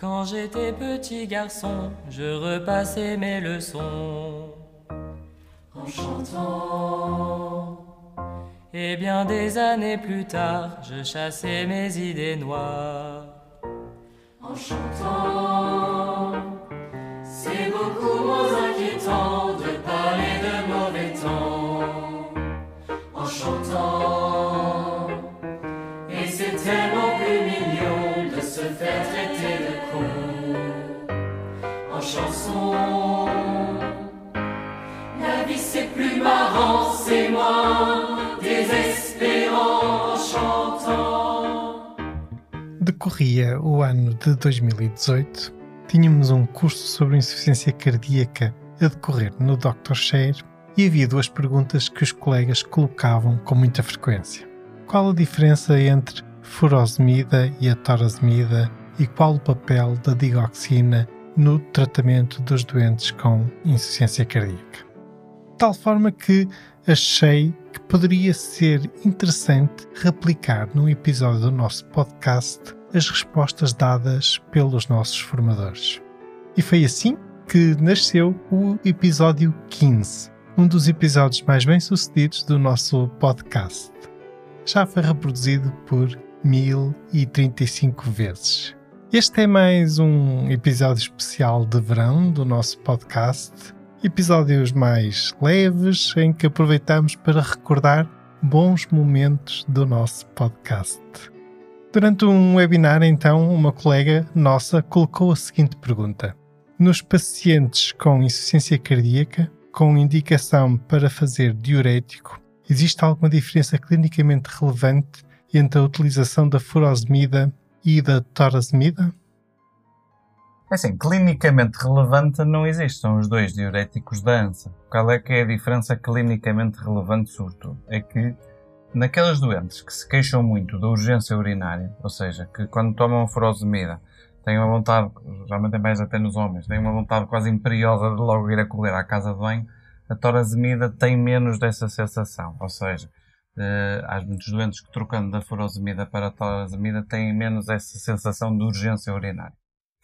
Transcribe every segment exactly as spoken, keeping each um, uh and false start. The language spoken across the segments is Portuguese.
Quand j'étais petit garçon, je repassais mes leçons en chantant. Et bien des années plus tard, je chassais mes idées noires en chantant. C'est beaucoup moins inquiétant de parler de mauvais temps en chantant. Et c'est tellement plus mignon de se faire traiter de con en chanson. La vie c'est plus marrant, c'est moins désespérant en chantant. Decorria o ano de dois mil e dezoito. Tínhamos um curso sobre insuficiência cardíaca a decorrer no doutor Scheer e havia duas perguntas que os colegas colocavam com muita frequência. Qual a diferença entre furosemida e a torasemida e qual o papel da digoxina no tratamento dos doentes com insuficiência cardíaca? De tal forma que achei que poderia ser interessante replicar num episódio do nosso podcast as respostas dadas pelos nossos formadores. E foi assim que nasceu o episódio quinze, um dos episódios mais bem-sucedidos do nosso podcast. Já foi reproduzido por mil e trinta e cinco vezes. Este é mais um episódio especial de verão do nosso podcast, episódios mais leves em que aproveitamos para recordar bons momentos do nosso podcast. Durante um webinar, então, uma colega nossa colocou a seguinte pergunta. Nos pacientes com insuficiência cardíaca, com indicação para fazer diurético, existe alguma diferença clinicamente relevante entre a utilização da furosemida e da torasemida? Assim, clinicamente relevante não existe, são os dois diuréticos da ANSA. Qual é que é a diferença clinicamente relevante, sobretudo? É que naquelas doentes que se queixam muito da urgência urinária, ou seja, que quando tomam furosemida têm uma vontade, geralmente é mais até nos homens, têm uma vontade quase imperiosa de logo ir a correr à casa de banho, a torasemida tem menos dessa sensação. Ou seja, eh, há muitos doentes que trocando da furosemida para a torasemida têm menos essa sensação de urgência urinária.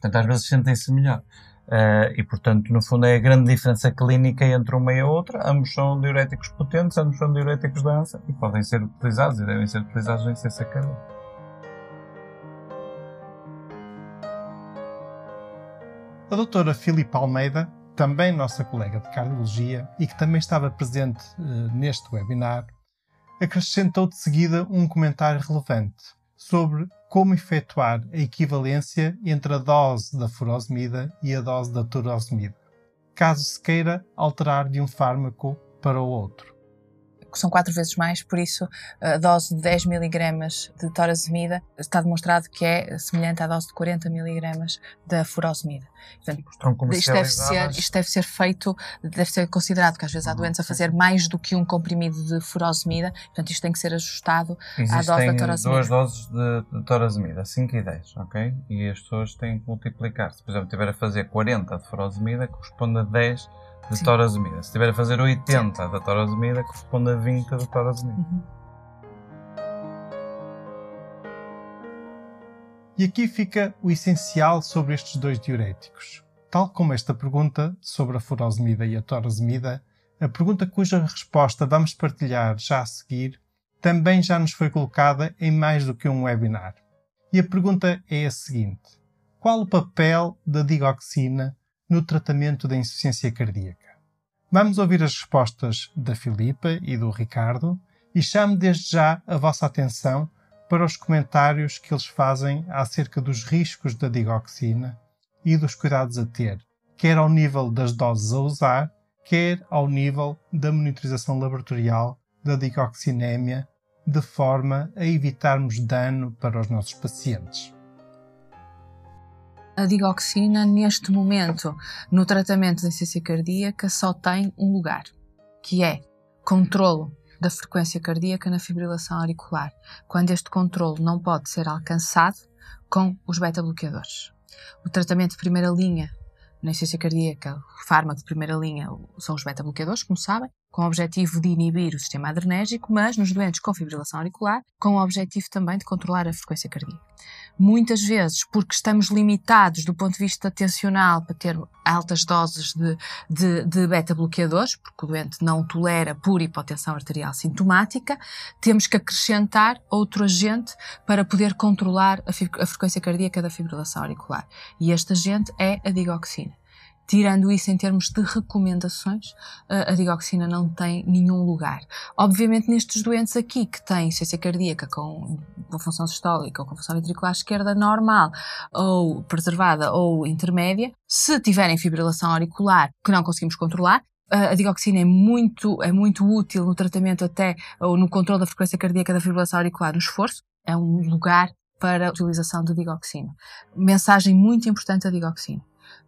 Portanto, às vezes sentem-se melhor. Uh, e, portanto, no fundo é a grande diferença clínica entre uma e a outra. Ambos são diuréticos potentes, ambos são diuréticos da ANSA e podem ser utilizados e devem ser utilizados em insuficiência cardíaca. A doutora Filipa Almeida, também nossa colega de cardiologia e que também estava presente uh, neste webinar, acrescentou de seguida um comentário relevante sobre como efetuar a equivalência entre a dose da furosemida e a dose da torasemida, caso se queira alterar de um fármaco para o outro. São quatro vezes mais, por isso a dose de dez miligramas de torasemida está demonstrado que é semelhante à dose de quarenta miligramas da furosemida. Portanto, isto, deve ser, isto deve ser feito, deve ser considerado, porque às vezes há doentes a fazer mais do que um comprimido de furosemida, portanto isto tem que ser ajustado. Existem à dose da torasemida. Duas doses de, de torasemida, cinco e dez, ok? E as pessoas têm que multiplicar. Se, por exemplo, estiver a fazer quarenta de furosemida, corresponde a dez de torasemida. Se estiver a fazer oitenta Sim. da torasemida, corresponde a vinte da torasemida. Uhum. E aqui fica o essencial sobre estes dois diuréticos. Tal como esta pergunta sobre a furosemida e a torasemida, a pergunta cuja resposta vamos partilhar já a seguir também já nos foi colocada em mais do que um webinar. E a pergunta é a seguinte. Qual o papel da digoxina no tratamento da insuficiência cardíaca? Vamos ouvir as respostas da Filipa e do Ricardo e chamo desde já a vossa atenção para os comentários que eles fazem acerca dos riscos da digoxina e dos cuidados a ter, quer ao nível das doses a usar, quer ao nível da monitorização laboratorial da digoxinémia, de forma a evitarmos dano para os nossos pacientes. a digoxina, neste momento, no tratamento da insuficiência cardíaca, só tem um lugar, que é controlo da frequência cardíaca na fibrilação auricular, quando este controlo não pode ser alcançado com os beta-bloqueadores. O tratamento de primeira linha na insuficiência cardíaca, o fármaco de primeira linha, são os beta-bloqueadores, como sabem, com o objetivo de inibir o sistema adrenérgico, mas nos doentes com fibrilação auricular, com o objetivo também de controlar a frequência cardíaca. Muitas vezes, porque estamos limitados do ponto de vista tensional para ter altas doses de, de, de beta-bloqueadores, porque o doente não tolera por hipotensão arterial sintomática, temos que acrescentar outro agente para poder controlar a, a frequência cardíaca da fibrilação auricular. E este agente é a digoxina. Tirando isso em termos de recomendações, a digoxina não tem nenhum lugar. Obviamente nestes doentes aqui que têm insuficiência cardíaca com, com função sistólica ou com função ventricular esquerda normal ou preservada ou intermédia, se tiverem fibrilação auricular que não conseguimos controlar, a digoxina é muito, é muito útil no tratamento até ou no controle da frequência cardíaca da fibrilação auricular no esforço, é um lugar para a utilização de digoxina. Mensagem muito importante da digoxina.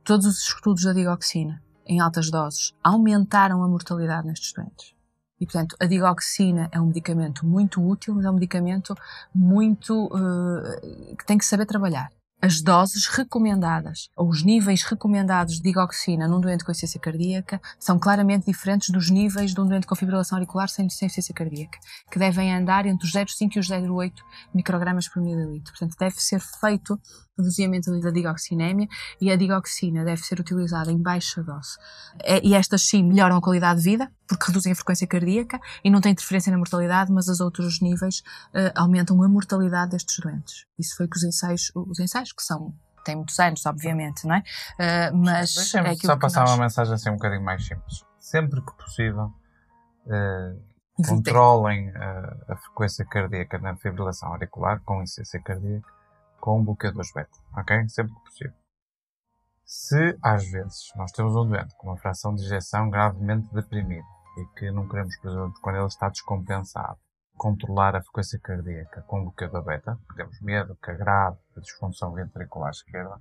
Todos os estudos da digoxina, em altas doses, aumentaram a mortalidade nestes doentes. E, portanto, a digoxina é um medicamento muito útil, mas é um medicamento muito uh, que tem que saber trabalhar. As doses recomendadas, ou os níveis recomendados de digoxina num doente com insuficiência cardíaca, são claramente diferentes dos níveis de um doente com fibrilação auricular sem insuficiência cardíaca, que devem andar entre os zero vírgula cinco e os zero vírgula oito microgramas por mililitro. Portanto, deve ser feito o doseamento da digoxinémia e a digoxina deve ser utilizada em baixa dose. E estas sim melhoram a qualidade de vida, porque reduzem a frequência cardíaca e não têm interferência na mortalidade, mas os outros níveis uh, aumentam a mortalidade destes doentes. Isso foi que os ensaios, os ensaios que são, têm muitos anos, obviamente, não é? Uh, mas Deixa-me é só passar nós... uma mensagem assim um bocadinho mais simples. Sempre que possível, uh, controlem uh, a frequência cardíaca na fibrilação auricular com insuficiência cardíaca, com um bloqueadores beta, ok? Sempre que possível. Se, às vezes, nós temos um doente com uma fração de ejeção gravemente deprimida e que não queremos, por exemplo, quando ele está descompensado, controlar a frequência cardíaca com um bloqueador beta, temos medo que agrave a disfunção ventricular esquerda,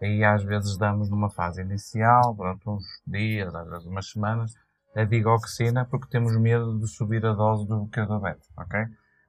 aí às vezes damos numa fase inicial, durante uns dias, às vezes umas semanas, a digoxina, porque temos medo de subir a dose do bloqueador beta, ok?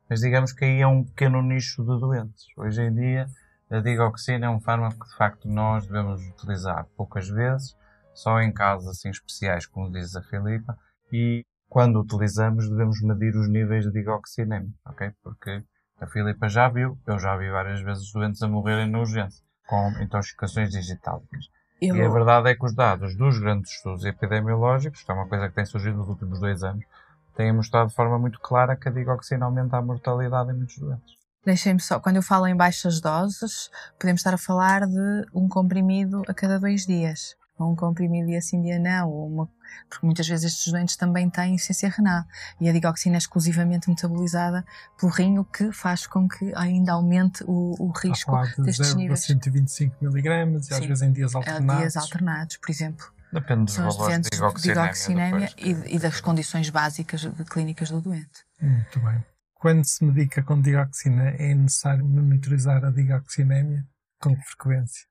Mas digamos que aí é um pequeno nicho de doentes. Hoje em dia, a digoxina é um fármaco que, de facto, nós devemos utilizar poucas vezes, só em casos assim especiais, como diz a Filipa, e quando utilizamos devemos medir os níveis de digoxina, ok? Porque a Filipa já viu, eu já vi várias vezes doentes a morrerem na urgência, com intoxicações digitálicas. Eu... E a verdade é que os dados dos grandes estudos epidemiológicos, que é uma coisa que tem surgido nos últimos dois anos, têm mostrado de forma muito clara que a digoxina aumenta a mortalidade em muitos doentes. Deixem-me só, quando eu falo em baixas doses, podemos estar a falar de um comprimido a cada dois dias, ou um comprimido dia sim, dia não, ou uma, porque muitas vezes estes doentes também têm insuficiência renal, e a digoxina é exclusivamente metabolizada pelo rim, o que faz com que ainda aumente o, o risco de destes níveis. cento e vinte e cinco miligramas, e sim, às vezes em dias alternados. dias alternados, por exemplo. Depende dos valores de digoxinémia e, e das condições básicas clínicas do doente. Muito bem. Quando se medica com digoxina, é necessário monitorizar a digoxinémia com que frequência?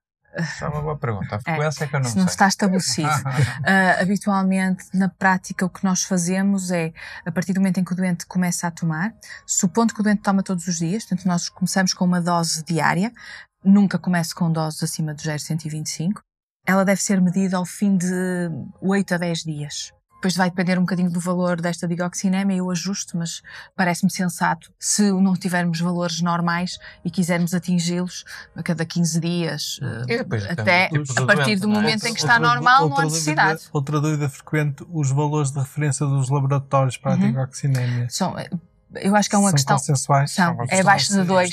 Só uma boa pergunta. A frequência é, é que eu não sei. Não está estabelecido. uh, habitualmente, na prática, o que nós fazemos é, a partir do momento em que o doente começa a tomar, supondo que o doente toma todos os dias, portanto, nós começamos com uma dose diária, nunca começo com doses acima dos zero vírgula cento e vinte e cinco, ela deve ser medida ao fim de oito a dez dias. Depois vai depender um bocadinho do valor desta digoxinémia, eu ajusto, mas parece-me sensato. Se não tivermos valores normais e quisermos atingi-los a cada quinze dias, é, até tipo a partir doente, do momento outra, em que está outra, normal, outra, não há necessidade. Dúvida, outra dúvida frequente, os valores de referência dos laboratórios para uhum. a digoxinémia. São... Eu acho que é uma são questão. Consensuais, são, são é abaixo de dois.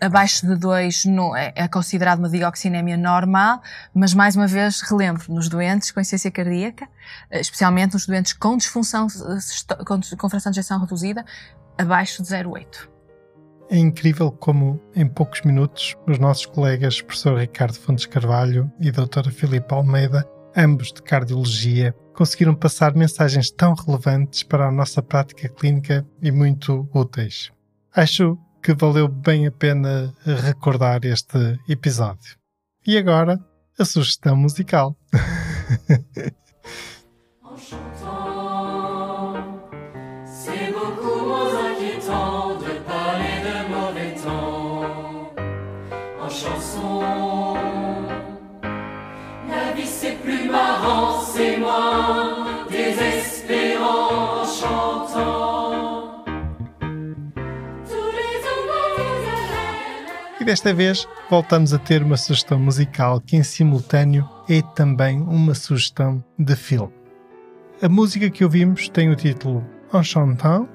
Abaixo de dois não, é, é considerado uma digoxinémia normal, mas mais uma vez relembro, nos doentes com insuficiência cardíaca, especialmente nos doentes com disfunção, com fração de ejeção reduzida, abaixo de zero vírgula oito. É incrível como, em poucos minutos, os nossos colegas professor Ricardo Fontes Carvalho e doutora Filipa Almeida, ambos de cardiologia, conseguiram passar mensagens tão relevantes para a nossa prática clínica e muito úteis. Acho que valeu bem a pena recordar este episódio. E agora, a sugestão musical. E desta vez voltamos a ter uma sugestão musical que em simultâneo é também uma sugestão de filme. A música que ouvimos tem o título Enchantant,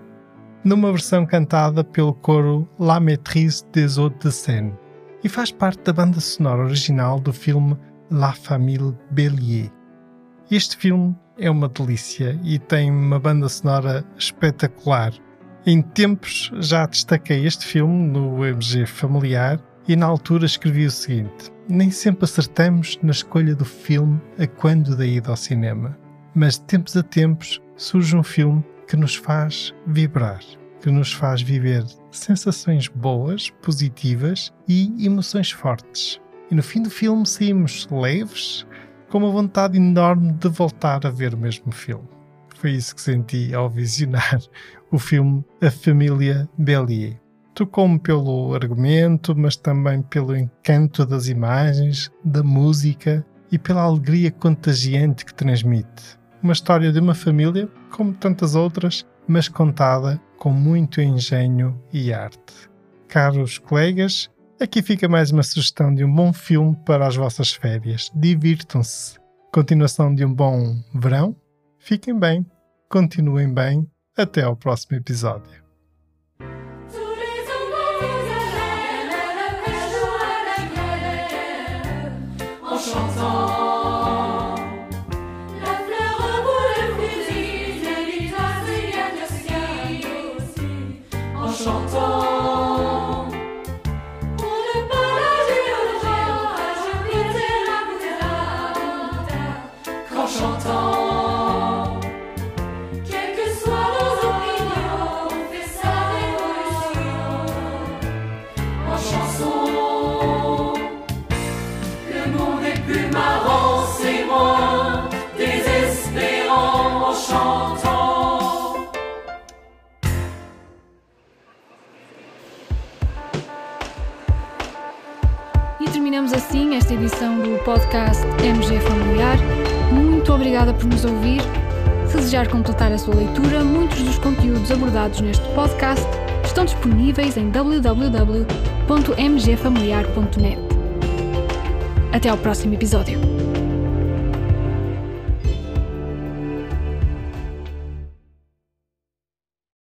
numa versão cantada pelo coro La Maîtrise des Hauts de Seine, e faz parte da banda sonora original do filme La Famille Bélier. Este filme é uma delícia e tem uma banda sonora espetacular. Em tempos já destaquei este filme no M G Familiar e na altura escrevi o seguinte: nem sempre acertamos na escolha do filme a quando da ida ao cinema, mas de tempos a tempos surge um filme que nos faz vibrar, que nos faz viver sensações boas, positivas e emoções fortes. E no fim do filme saímos leves, com uma vontade enorme de voltar a ver o mesmo filme. Foi isso que senti ao visionar o filme A Família Bélier. Tocou-me pelo argumento, mas também pelo encanto das imagens, da música e pela alegria contagiante que transmite. Uma história de uma família, como tantas outras, mas contada com muito engenho e arte. Caros colegas, aqui fica mais uma sugestão de um bom filme para as vossas férias. Divirtam-se. Continuação de um bom verão. Fiquem bem. Continuem bem. Até ao próximo episódio. E terminamos assim esta edição do podcast M G Familiar. Muito obrigada por nos ouvir. Se desejar completar a sua leitura, muitos dos conteúdos abordados neste podcast estão disponíveis em w w w ponto m g familiar ponto net. Até ao próximo episódio.